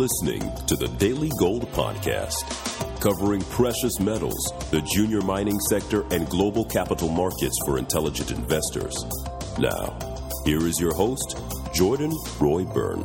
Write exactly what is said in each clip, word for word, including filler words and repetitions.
listening to the Daily Gold Podcast, covering precious metals, the junior mining sector, and global capital markets for intelligent investors. Now, here is your host, Jordan Roy Byrne.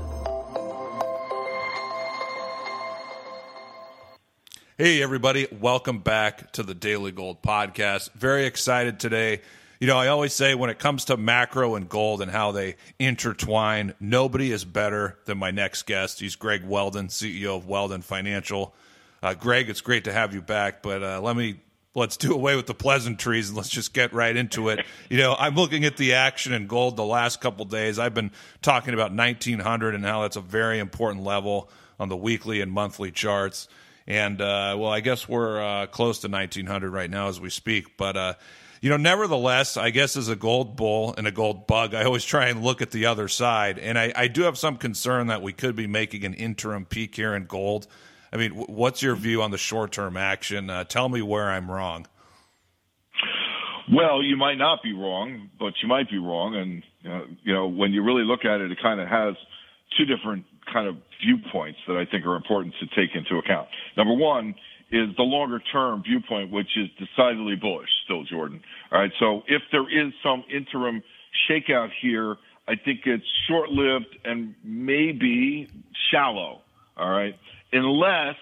Hey, everybody. Welcome back to the Daily Gold Podcast. Very excited today. You know, I always say when it comes to macro and gold and how they intertwine, nobody is better than my next guest. He's Greg Weldon, C E O of Weldon Financial. Uh, Greg, it's great to have you back, but uh, let me let's do away with the pleasantries and let's just get right into it. You know, I'm looking at the action in gold the last couple of days. I've been talking about nineteen hundred and how that's a very important level on the weekly and monthly charts. And, uh, well, I guess we're uh, close to nineteen hundred right now as we speak. But, uh, you know, nevertheless, I guess as a gold bull and a gold bug, I always try and look at the other side. And I, I do have some concern that we could be making an interim peak here in gold. I mean, w- what's your view on the short-term action? Uh, tell me where I'm wrong. Well, you might not be wrong, but you might be wrong. And, uh, you know, when you really look at it, it kind of has two different kind of viewpoints that I think are important to take into account. Number one is the longer-term viewpoint, which is decidedly bullish still, Jordan. All right, so if there is some interim shakeout here, I think it's short-lived and maybe shallow, all right, unless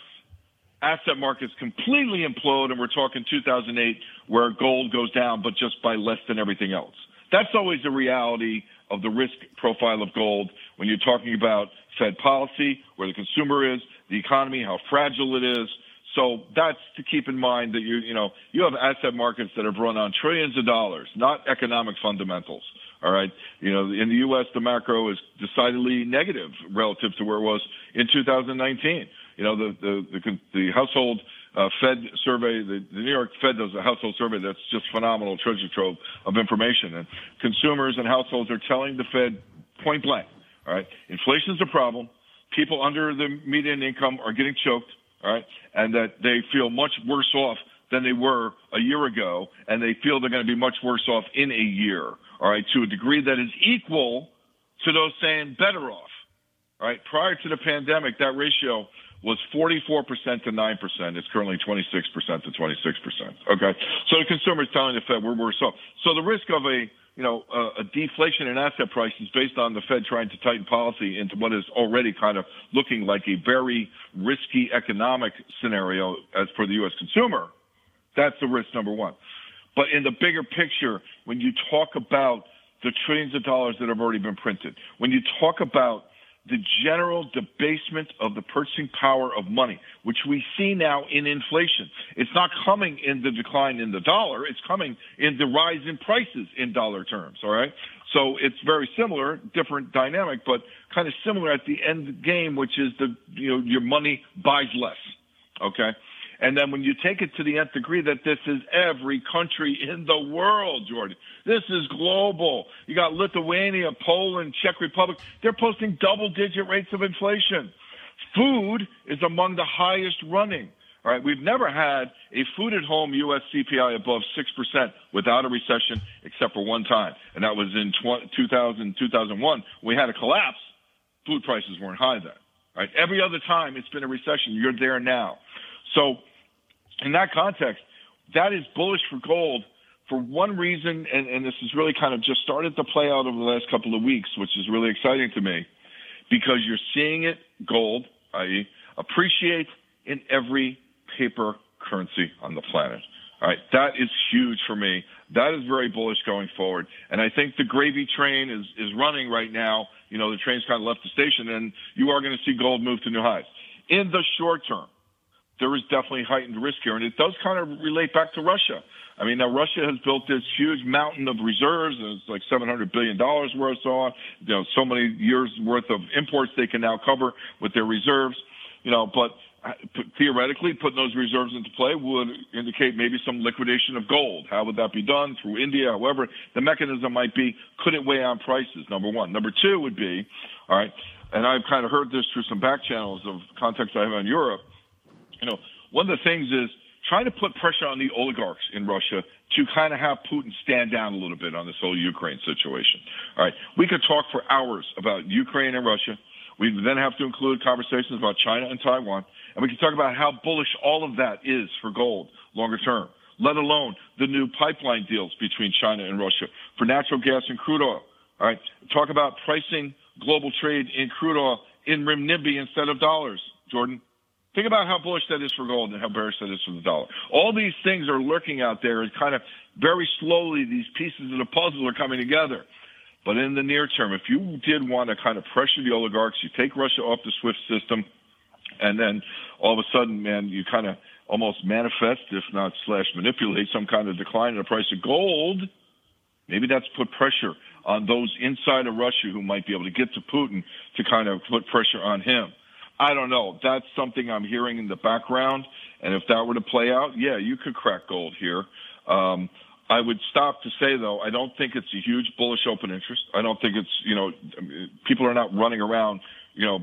asset markets completely implode and we're talking two thousand eight where gold goes down but just by less than everything else. That's always the reality of the risk profile of gold when you're talking about Fed policy, where the consumer is, the economy, how fragile it is. So that's to keep in mind that you you know you have asset markets that have run on trillions of dollars, not economic fundamentals. All right, you know in the U S the macro is decidedly negative relative to where it was in two thousand nineteen. You know the the the, the household uh, Fed survey, the, the New York Fed does a household survey that's just phenomenal treasure trove of information, and consumers and households are telling the Fed point blank. All right, inflation's a problem. People under the median income are getting choked. All right, and that they feel much worse off than they were a year ago, and they feel they're going to be much worse off in a year. All right, to a degree that is equal to those saying better off. All right, prior to the pandemic, that ratio was forty-four percent to nine percent. It's currently twenty-six percent to twenty-six percent. Okay, so the consumer is telling the Fed we're worse off. So the risk of a you know, uh, a deflation in asset prices based on the Fed trying to tighten policy into what is already kind of looking like a very risky economic scenario as for the U S consumer. That's the risk number one. But in the bigger picture, when you talk about the trillions of dollars that have already been printed, when you talk about the general debasement of the purchasing power of money, which we see now in inflation. It's not coming in the decline in the dollar. It's coming in the rise in prices in dollar terms, all right? So it's very similar, different dynamic, but kind of similar at the end game, which is the you know your money buys less, okay? And then when you take it to the nth degree that this is every country in the world, Jordan, this is global. You got Lithuania, Poland, Czech Republic. They're posting double-digit rates of inflation. Food is among the highest running. All right, we've never had a food-at-home U S C P I above six percent without a recession except for one time, and that was in two thousand, two thousand one. We had a collapse. Food prices weren't high then. All right, every other time it's been a recession. You're there now. So in that context, that is bullish for gold for one reason, and, and this has really kind of just started to play out over the last couple of weeks, which is really exciting to me, because you're seeing it, gold, that is, appreciate in every paper currency on the planet. All right, that is huge for me. That is very bullish going forward. And I think the gravy train is, is running right now. You know, the train's kind of left the station, and you are going to see gold move to new highs. In the short term, there is definitely heightened risk here, and it does kind of relate back to Russia. I mean, now Russia has built this huge mountain of reserves, and it's like seven hundred billion dollars worth on, you know, so many years worth of imports they can now cover with their reserves, you know, but theoretically putting those reserves into play would indicate maybe some liquidation of gold. How would that be done? Through India, however, the mechanism might be, could it weigh on prices, number one. Number two would be, all right, and I've kind of heard this through some back channels of contacts I have on Europe, you know, one of the things is trying to put pressure on the oligarchs in Russia to kind of have Putin stand down a little bit on this whole Ukraine situation. All right, we could talk for hours about Ukraine and Russia. We then have to include conversations about China and Taiwan, and we can talk about how bullish all of that is for gold longer term, let alone the new pipeline deals between China and Russia for natural gas and crude oil. All right, talk about pricing global trade in crude oil in renminbi instead of dollars, Jordan. Think about how bullish that is for gold and how bearish that is for the dollar. All these things are lurking out there, and kind of very slowly these pieces of the puzzle are coming together. But in the near term, if you did want to kind of pressure the oligarchs, you take Russia off the SWIFT system, and then all of a sudden, man, you kind of almost manifest, if not slash manipulate, some kind of decline in the price of gold. Maybe that's put pressure on those inside of Russia who might be able to get to Putin to kind of put pressure on him. I don't know. That's something I'm hearing in the background. And if that were to play out, yeah, you could crack gold here. Um, I would stop to say, though, I don't think it's a huge bullish open interest. I don't think it's, you know, people are not running around, you know,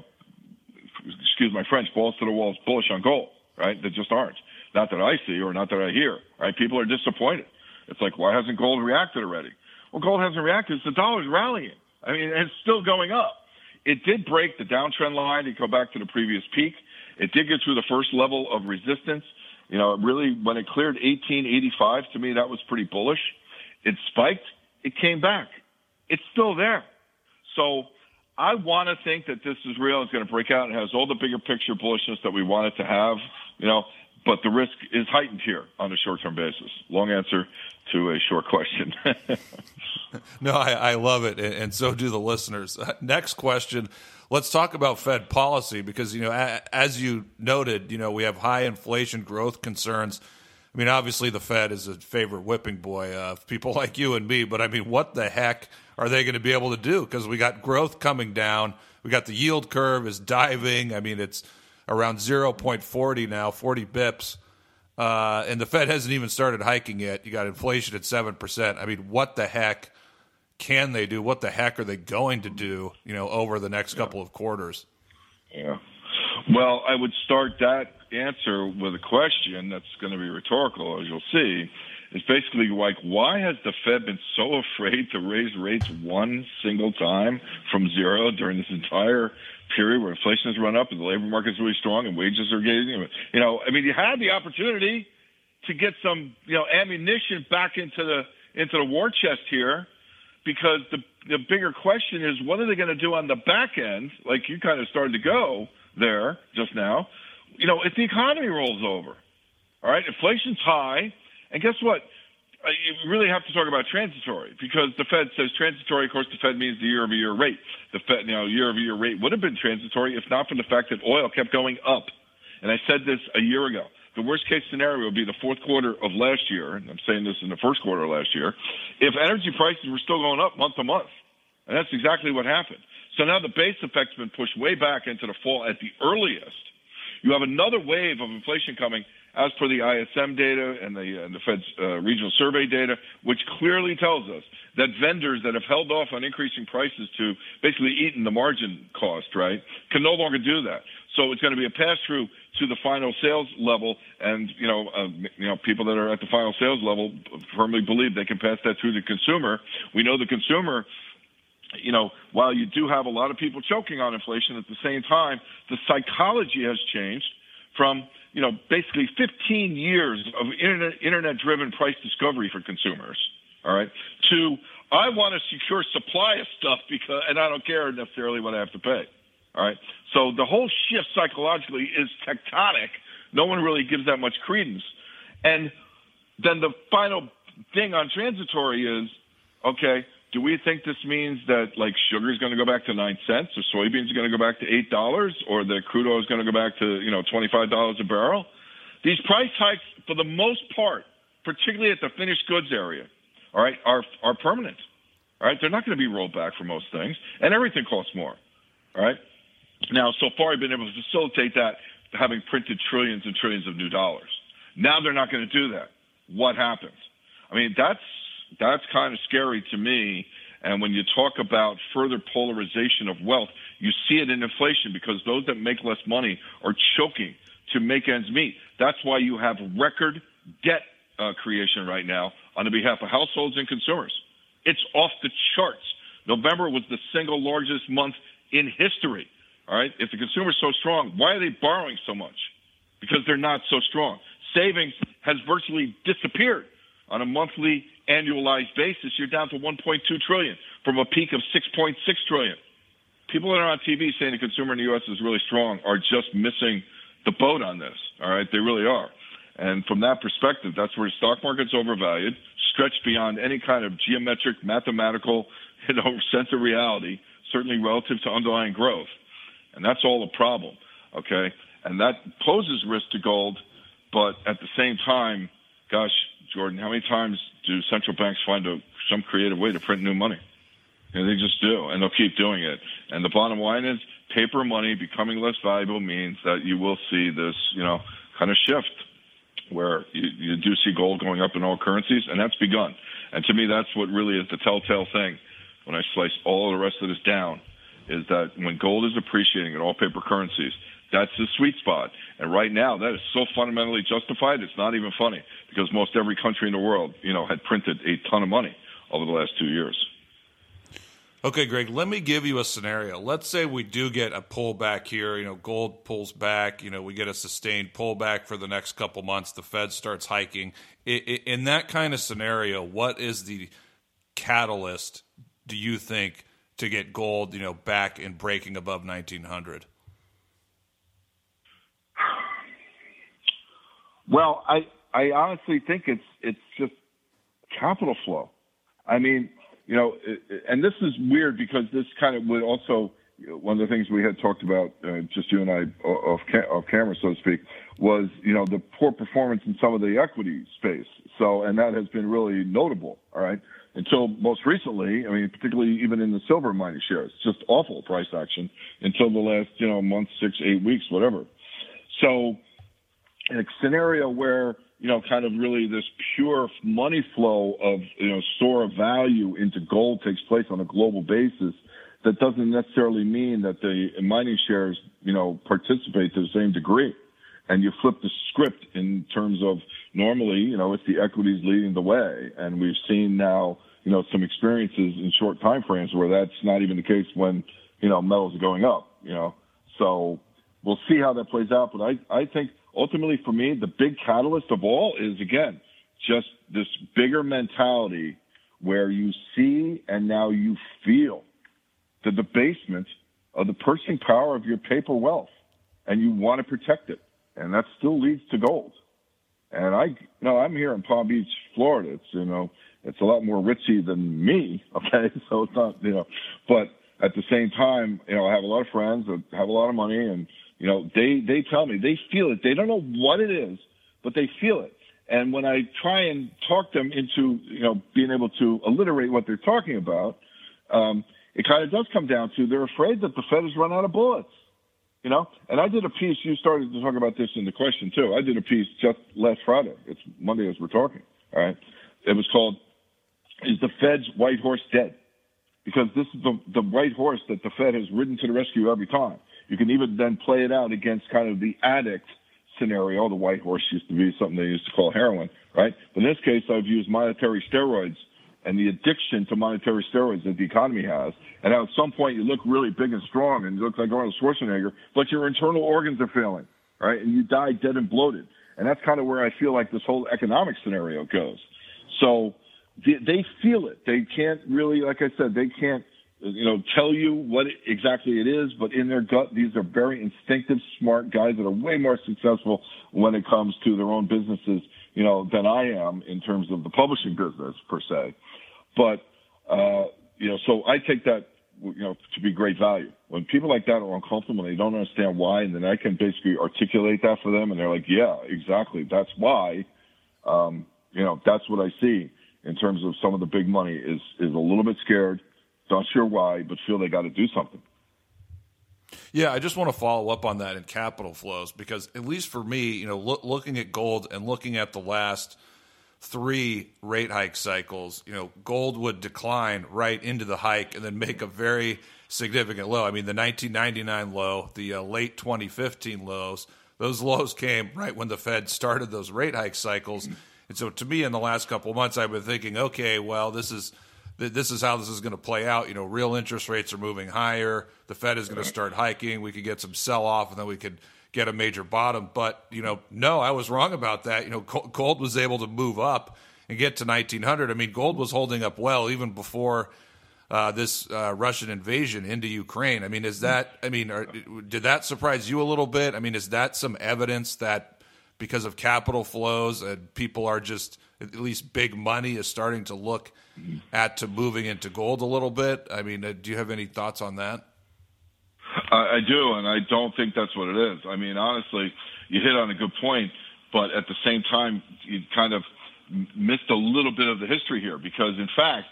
excuse my French, balls to the walls, bullish on gold, right? They just aren't. Not that I see or not that I hear, right? People are disappointed. It's like, why hasn't gold reacted already? Well, gold hasn't reacted. It's the dollar's rallying. I mean, it's still going up. It did break the downtrend line to go back to the previous peak. It did get through the first level of resistance. You know, it really, when it cleared eighteen eighty-five, to me, that was pretty bullish. It spiked. It came back. It's still there. So I want to think that this is real. It's going to break out. It has all the bigger picture bullishness that we want it to have, you know, but the risk is heightened here on a short-term basis. Long answer to a short question. No, I, I love it, and, and so do the listeners. Next question, let's talk about Fed policy because, you know, a, as you noted, you know, we have high inflation growth concerns. I mean, obviously the Fed is a favorite whipping boy of people like you and me, but, I mean, what the heck are they going to be able to do? Because we got growth coming down. We got the yield curve is diving. I mean, it's around zero point four zero now, forty bips, uh, and the Fed hasn't even started hiking yet. You got inflation at seven percent. I mean, what the heck can they do? What the heck are they going to do, you know, over the next couple of quarters? Yeah. Well, I would start that answer with a question that's going to be rhetorical, as you'll see. It's basically like, why has the Fed been so afraid to raise rates one single time from zero during this entire period where inflation has run up and the labor market's really strong and wages are getting, you know, I mean, you had the opportunity to get some, you know, ammunition back into the into the war chest here, because the the bigger question is, what are they going to do on the back end? Like you kind of started to go there just now, you know, if the economy rolls over, all right, inflation's high, and guess what? You really have to talk about transitory, because the Fed says transitory. Of course, the Fed means the year-over-year rate. The Fed, you know, year-over-year rate would have been transitory if not for the fact that oil kept going up. And I said this a year ago. The worst-case scenario would be the fourth quarter of last year, and I'm saying this in the first quarter of last year, if energy prices were still going up month-to-month. And that's exactly what happened. So now the base effect's been pushed way back into the fall at the earliest. You have another wave of inflation coming as per the I S M data and the, and the Fed's uh, regional survey data, which clearly tells us that vendors that have held off on increasing prices to basically eat in the margin cost, right, can no longer do that. So it's going to be a pass-through to the final sales level, and, you know, uh, you know, people that are at the final sales level firmly believe they can pass that through to the consumer. We know the consumer, you know, while you do have a lot of people choking on inflation, at the same time, the psychology has changed from, you know, basically fifteen years of internet, internet-driven price discovery for consumers, all right, to I want a secure supply of stuff because, and I don't care necessarily what I have to pay, all right? So the whole shift psychologically is tectonic. No one really gives that much credence. And then the final thing on transitory is, okay, do we think this means that, like, sugar is going to go back to nine cents, or soybeans are going to go back to eight dollars, or the crude oil is going to go back to, you know, twenty-five dollars a barrel? These price hikes, for the most part, particularly at the finished goods area, all right, are are permanent. All right, they're not going to be rolled back for most things, and everything costs more. All right. Now, so far, I've been able to facilitate that, having printed trillions and trillions of new dollars. Now they're not going to do that. What happens? I mean, that's. That's kind of scary to me. And when you talk about further polarization of wealth, you see it in inflation, because those that make less money are choking to make ends meet. That's why you have record debt uh, creation right now on the behalf of households and consumers. It's off the charts. November was the single largest month in history. All right. If the consumer is so strong, why are they borrowing so much? Because they're not so strong. Savings has virtually disappeared on a monthly annualized basis. You're down to one point two trillion from a peak of six point six trillion. People that are on T V saying the consumer in the U S is really strong are just missing the boat on this. All right. They really are. And from that perspective, that's where the stock market's overvalued, stretched beyond any kind of geometric, mathematical, you know, sense of reality, certainly relative to underlying growth. And that's all a problem, okay? And that poses risk to gold, but at the same time, gosh, Jordan, how many times do central banks find a, some creative way to print new money? And they just do, and they'll keep doing it. And the bottom line is paper money becoming less valuable means that you will see this, you know, kind of shift where you, you do see gold going up in all currencies, and that's begun. And to me, that's what really is the telltale thing when I slice all the rest of this down, is that when gold is appreciating in all paper currencies, that's the sweet spot. And right now, that is so fundamentally justified, it's not even funny, because most every country in the world, you know, had printed a ton of money over the last two years. Okay, Greg, let me give you a scenario. Let's say we do get a pullback here. You know, gold pulls back. You know, we get a sustained pullback for the next couple months. The Fed starts hiking. In that kind of scenario, what is the catalyst, do you think, to get gold, you know, back and breaking above nineteen hundred? Well, I, I honestly think it's it's just capital flow. I mean, you know, and this is weird because this kind of would also, one of the things we had talked about, uh, just you and I off, ca- off camera, so to speak, was, you know, the poor performance in some of the equity space. So, and that has been really notable, all right, until most recently, I mean, particularly even in the silver mining shares, just awful price action until the last, you know, month, six, eight weeks, whatever. So in a scenario where, you know, kind of really this pure money flow of, you know, store of value into gold takes place on a global basis, that doesn't necessarily mean that the mining shares, you know, participate to the same degree. And you flip the script in terms of normally, you know, it's the equities leading the way. And we've seen now, you know, some experiences in short time frames where that's not even the case when, you know, metals are going up, you know. So we'll see how that plays out. But I, I think ultimately for me, the big catalyst of all is, again, just this bigger mentality where you see and now you feel the debasement of the purchasing power of your paper wealth, and you want to protect it. And that still leads to gold. And I, you know, I'm here in Palm Beach, Florida. It's, you know, it's a lot more ritzy than me. Okay. So it's not, you know, but at the same time, you know, I have a lot of friends that have a lot of money, and, you know, they, they tell me they feel it. They don't know what it is, but they feel it. And when I try and talk them into, you know, being able to alliterate what they're talking about, um, it kind of does come down to they're afraid that the Fed has run out of bullets, you know. And I did a piece. You started to talk about this in the question, too. I did a piece just last Friday. It's Monday as we're talking, all right? It was called, Is the Fed's White Horse Dead? Because this is the, the white horse that the Fed has ridden to the rescue every time. You can even then play it out against kind of the addict scenario. The white horse used to be something they used to call heroin, right? But in this case, I've used monetary steroids and the addiction to monetary steroids that the economy has. And at some point, you look really big and strong and you look like Arnold Schwarzenegger, but your internal organs are failing, right? And you die dead and bloated. And that's kind of where I feel like this whole economic scenario goes. So they, they feel it. They can't really, like I said, they can't, you know, tell you what it, exactly it is, but in their gut, these are very instinctive, smart guys that are way more successful when it comes to their own businesses, you know, than I am in terms of the publishing business per se. But, uh, you know, so I take that, you know, to be great value. When people like that are uncomfortable and they don't understand why, and then I can basically articulate that for them, and they're like, yeah, exactly, that's why, um, you know, that's what I see in terms of some of the big money is, is a little bit scared, not sure why, but feel they got to do something. Yeah, I just want to follow up on that in capital flows, because at least for me, you know, look, looking at gold and looking at the last three rate hike cycles, you know, gold would decline right into the hike and then make a very significant low. I mean, the nineteen ninety-nine low, the uh, late twenty fifteen lows, those lows came right when the Fed started those rate hike cycles. And so to me, in the last couple of months, I've been thinking, okay, well, this is th- this is how this is going to play out. You know, real interest rates are moving higher. The Fed is going to start hiking. We could get some sell-off, and then we could get a major bottom. But, you know, no, I was wrong about that. You know, gold was able to move up and get to nineteen hundred. I mean, gold was holding up well even before uh, this uh, Russian invasion into Ukraine. I mean, is that – I mean, are, did that surprise you a little bit? I mean, is that some evidence that because of capital flows and people are just – at least big money is starting to look at to moving into gold a little bit? I mean, do you have any thoughts on that? I, I do, and I don't think that's what it is. I mean, honestly, you hit on a good point, but at the same time, you kind of missed a little bit of the history here because, in fact,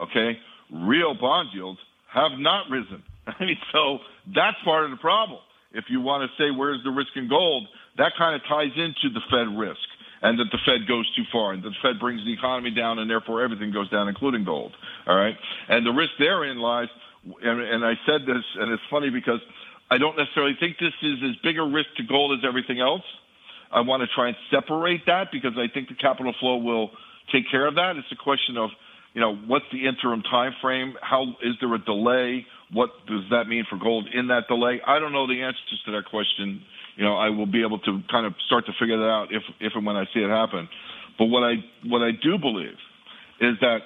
okay, real bond yields have not risen. I mean, so that's part of the problem. If you want to say where's the risk in gold, that kind of ties into the Fed risk. And that the Fed goes too far, and the Fed brings the economy down, and therefore everything goes down, including gold. All right, and the risk therein lies. And, and I said this, and it's funny because I don't necessarily think this is as big a risk to gold as everything else. I want to try and separate that because I think the capital flow will take care of that. It's a question of, you know, what's the interim time frame? How is there a delay? What does that mean for gold in that delay? I don't know the answers to that question. You know, I will be able to kind of start to figure that out if, if and when I see it happen. But what I what I do believe is that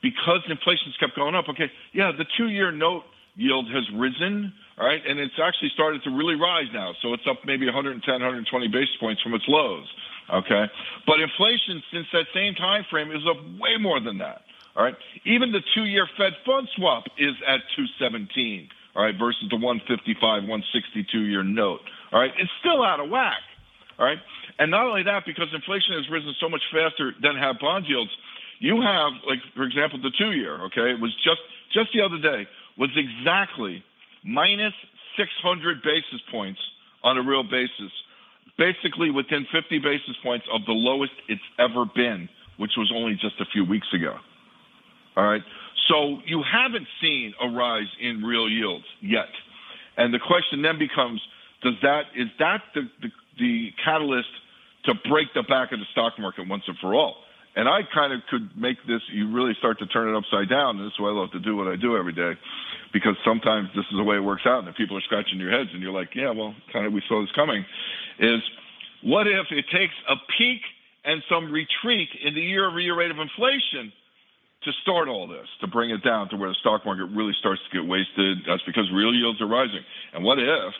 because inflation's kept going up, okay, yeah, the two-year note yield has risen, all right, and it's actually started to really rise now. So it's up maybe one hundred ten, one hundred twenty basis points from its lows, okay? But inflation since that same time frame is up way more than that, all right? Even the two-year Fed fund swap is at two seventeen, all right, versus the one fifty-five, one sixty two-year note. All right, it's still out of whack, all right? And not only that, because inflation has risen so much faster than have bond yields, you have, like, for example, the two-year, okay? It was just just the other day was exactly minus six hundred basis points on a real basis, basically within fifty basis points of the lowest it's ever been, which was only just a few weeks ago, all right? So you haven't seen a rise in real yields yet. And the question then becomes, Does that is that the, the the catalyst to break the back of the stock market once and for all? And I kind of could make this. You really start to turn it upside down. And this is why I love to do what I do every day, because sometimes this is the way it works out, and people are scratching your heads, and you're like, yeah, well, kind of we saw this coming. Is what if it takes a peak and some retreat in the year-over-year rate of inflation to start all this, to bring it down to where the stock market really starts to get wasted? That's because real yields are rising. And what if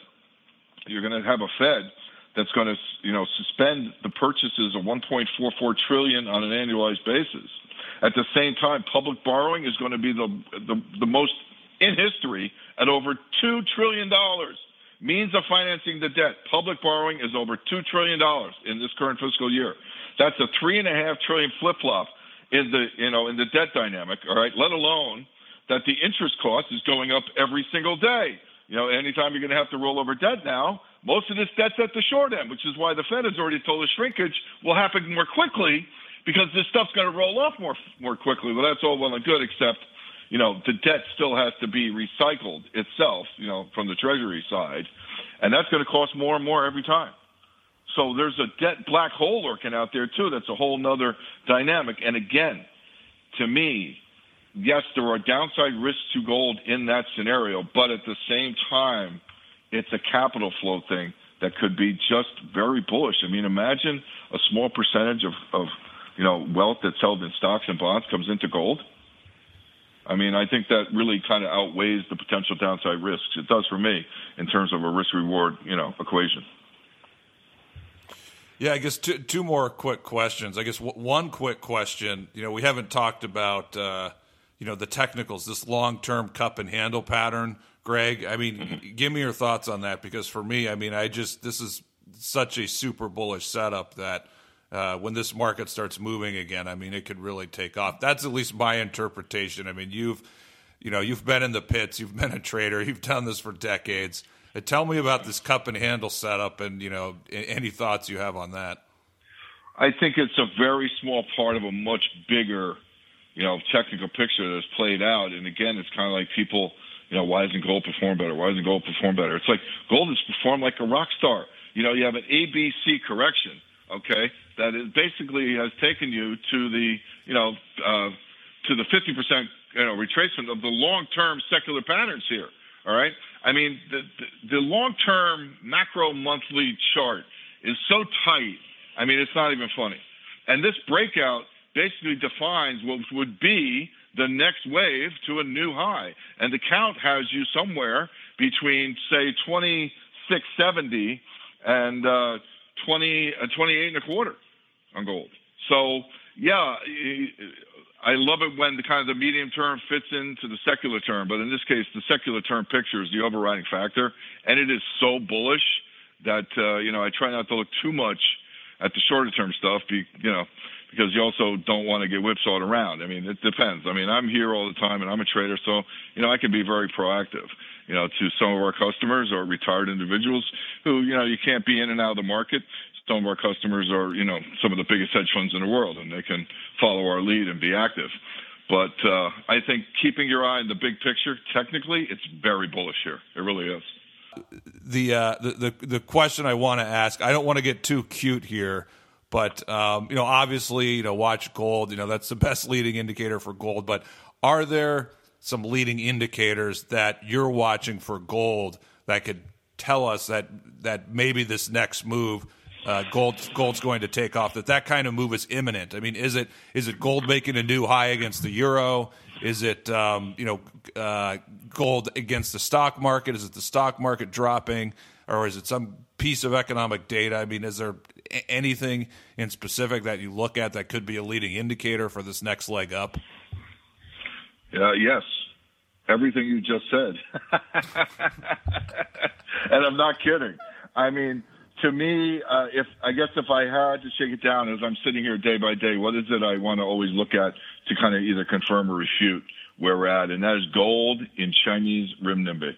you're going to have a Fed that's going to, you know, suspend the purchases of one point four four trillion dollars on an annualized basis? At the same time, public borrowing is going to be the, the the most in history at over two trillion dollars. Means of financing the debt, public borrowing is over two trillion dollars in this current fiscal year. That's a three and a half trillion flip flop in the, you know, in the debt dynamic. All right, let alone that the interest cost is going up every single day. You know, anytime you're going to have to roll over debt now, most of this debt's at the short end, which is why the Fed has already told us shrinkage will happen more quickly because this stuff's going to roll off more more quickly. Well, that's all well and good, except, you know, the debt still has to be recycled itself, you know, from the Treasury side, and that's going to cost more and more every time. So there's a debt black hole lurking out there, too. That's a whole nother dynamic. And again, to me, yes, there are downside risks to gold in that scenario, but at the same time, it's a capital flow thing that could be just very bullish. I mean, imagine a small percentage of, of you know, wealth that's held in stocks and bonds comes into gold. I mean, I think that really kind of outweighs the potential downside risks. It does for me in terms of a risk-reward, you know, equation. Yeah, I guess two, two more quick questions. I guess one quick question, you know, we haven't talked about uh, – you know, the technicals, this long-term cup and handle pattern, Greg. I mean, mm-hmm. give me your thoughts on that, because for me, I mean, I just, this is such a super bullish setup that uh, when this market starts moving again, I mean, it could really take off. That's at least my interpretation. I mean, you've, you know, you've been in the pits, you've been a trader, you've done this for decades. And tell me about this cup and handle setup and, you know, any thoughts you have on that. I think it's a very small part of a much bigger, you know, technical picture that's played out. And again, it's kind of like people, you know, why isn't gold perform better? Why isn't gold perform better? It's like gold has performed like a rock star. You know, you have an A B C correction, okay, that is basically has taken you to the, you know, uh, to the fifty percent you know, retracement of the long-term secular patterns here, all right? I mean, the, the, the long-term macro monthly chart is so tight, I mean, it's not even funny. And this breakout basically defines what would be the next wave to a new high. And the count has you somewhere between, say, twenty-six seventy and uh, twenty, uh, twenty-eight and a quarter on gold. So, yeah, I love it when the kind of the medium term fits into the secular term. But in this case, the secular term picture is the overriding factor. And it is so bullish that, uh, you know, I try not to look too much at the shorter term stuff, be, you know, because you also don't want to get whipsawed around. I mean, it depends. I mean, I'm here all the time, and I'm a trader, so, you know, I can be very proactive, you know, to some of our customers or retired individuals who, you know, you can't be in and out of the market. Some of our customers are, you know, some of the biggest hedge funds in the world, and they can follow our lead and be active. But uh, I think keeping your eye on the big picture, technically, it's very bullish here. It really is. The, uh, the, the, the question I want to ask, I don't want to get too cute here, but, um, you know, obviously, you know, watch gold, you know, that's the best leading indicator for gold. But are there some leading indicators that you're watching for gold that could tell us that, that maybe this next move, uh, gold, gold's going to take off, that that kind of move is imminent? I mean, is it, is it gold making a new high against the euro? Is it, um, you know, uh, gold against the stock market? Is it the stock market dropping, or is it some piece of economic data? I mean, is there anything in specific that you look at that could be a leading indicator for this next leg up? Uh, yes, everything you just said. And I'm not kidding. I mean, to me, uh, if I guess if I had to shake it down as I'm sitting here day by day, what is it I want to always look at to kind of either confirm or refute where we're at? And that is gold in Chinese renminbi.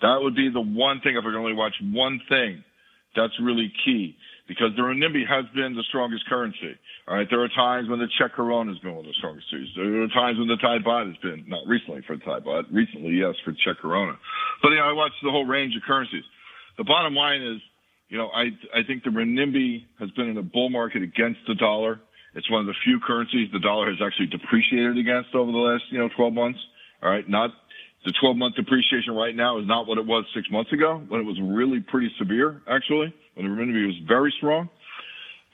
That would be the one thing, if I can only watch one thing, that's really key, because the renminbi has been the strongest currency. All right, there are times when the Czech koruna has been one of the strongest currencies. There are times when the Thai baht has been, not recently for the Thai baht, recently, yes, for Czech koruna. But, you know, I watch the whole range of currencies. The bottom line is, you know, I, I think the renminbi has been in a bull market against the dollar. It's one of the few currencies the dollar has actually depreciated against over the last, you know, twelve months. All right, not the twelve-month depreciation right now is not what it was six months ago, when it was really pretty severe, actually, when the renminbi was very strong.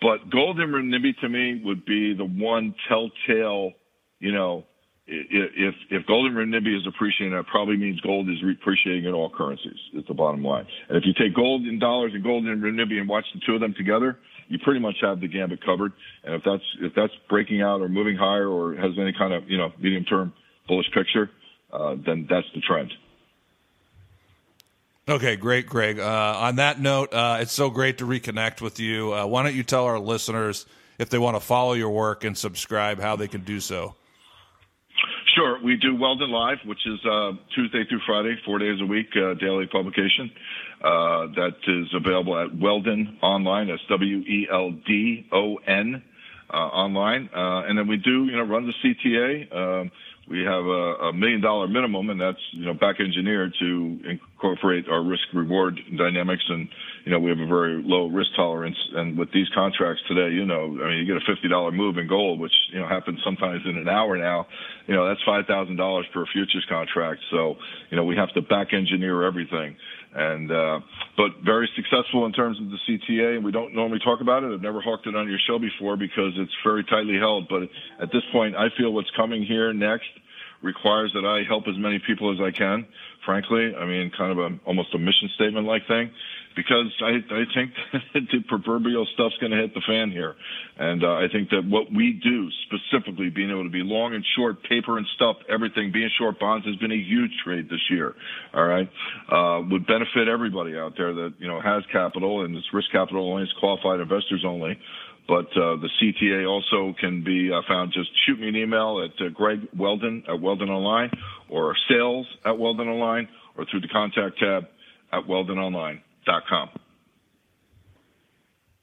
But gold and renminbi, to me, would be the one telltale, you know, if if gold and renminbi is appreciating, that probably means gold is appreciating in all currencies, is the bottom line. And if you take gold in dollars and gold and renminbi and watch the two of them together, you pretty much have the gambit covered. And if that's if that's breaking out or moving higher or has any kind of, you know, medium-term bullish picture, Uh, then that's the trend. Okay, great, Greg. Uh, on that note, uh, it's so great to reconnect with you. Uh, why don't you tell our listeners, if they want to follow your work and subscribe, how they can do so? Sure. We do Weldon Live, which is uh, Tuesday through Friday, four days a week, uh, daily publication. Uh, that is available at Weldon Online. That's W E L D O N uh, online. Uh, and then we do, you know, run the C T A. Um, We have a, a million-dollar minimum, and that's, you know, back engineered to incorporate our risk-reward dynamics. And, you know, we have a very low risk tolerance. And with these contracts today, you know, I mean, you get a fifty dollars move in gold, which, you know, happens sometimes in an hour now. You know, that's five thousand dollars per futures contract. So, you know, we have to back engineer everything. And uh, but very successful in terms of the C T A, and we don't normally talk about it. I've never hawked it on your show before because it's very tightly held. But at this point, I feel what's coming here next requires that I help as many people as I can, frankly. I mean, kind of a, almost a mission statement-like thing, because I, I think the proverbial stuff's going to hit the fan here. And uh, I think that what we do specifically, being able to be long and short, paper and stuff, everything, being short bonds has been a huge trade this year, all right, uh, would benefit everybody out there that, you know, has capital, and it's risk capital only, it's qualified investors only. But uh, the C T A also can be uh, found. Just shoot me an email at uh, Greg Weldon at Weldon Online, or sales at Weldon Online, or through the contact tab at Weldon Online dot com.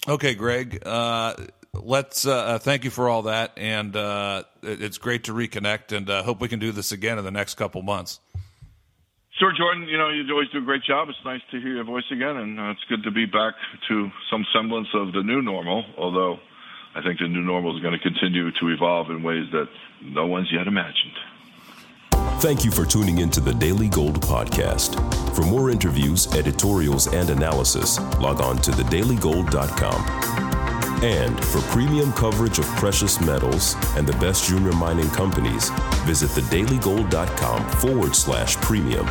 Okay, Greg. Uh, let's uh, thank you for all that, and uh, it's great to reconnect. And uh, hope we can do this again in the next couple months. Sure, Jordan. You know, you always do a great job. It's nice to hear your voice again, and uh, it's good to be back to some semblance of the new normal, although I think the new normal is going to continue to evolve in ways that no one's yet imagined. Thank you for tuning in to the Daily Gold Podcast. For more interviews, editorials, and analysis, log on to the daily gold dot com. And for premium coverage of precious metals and the best junior mining companies, visit the daily gold dot com forward slash premium.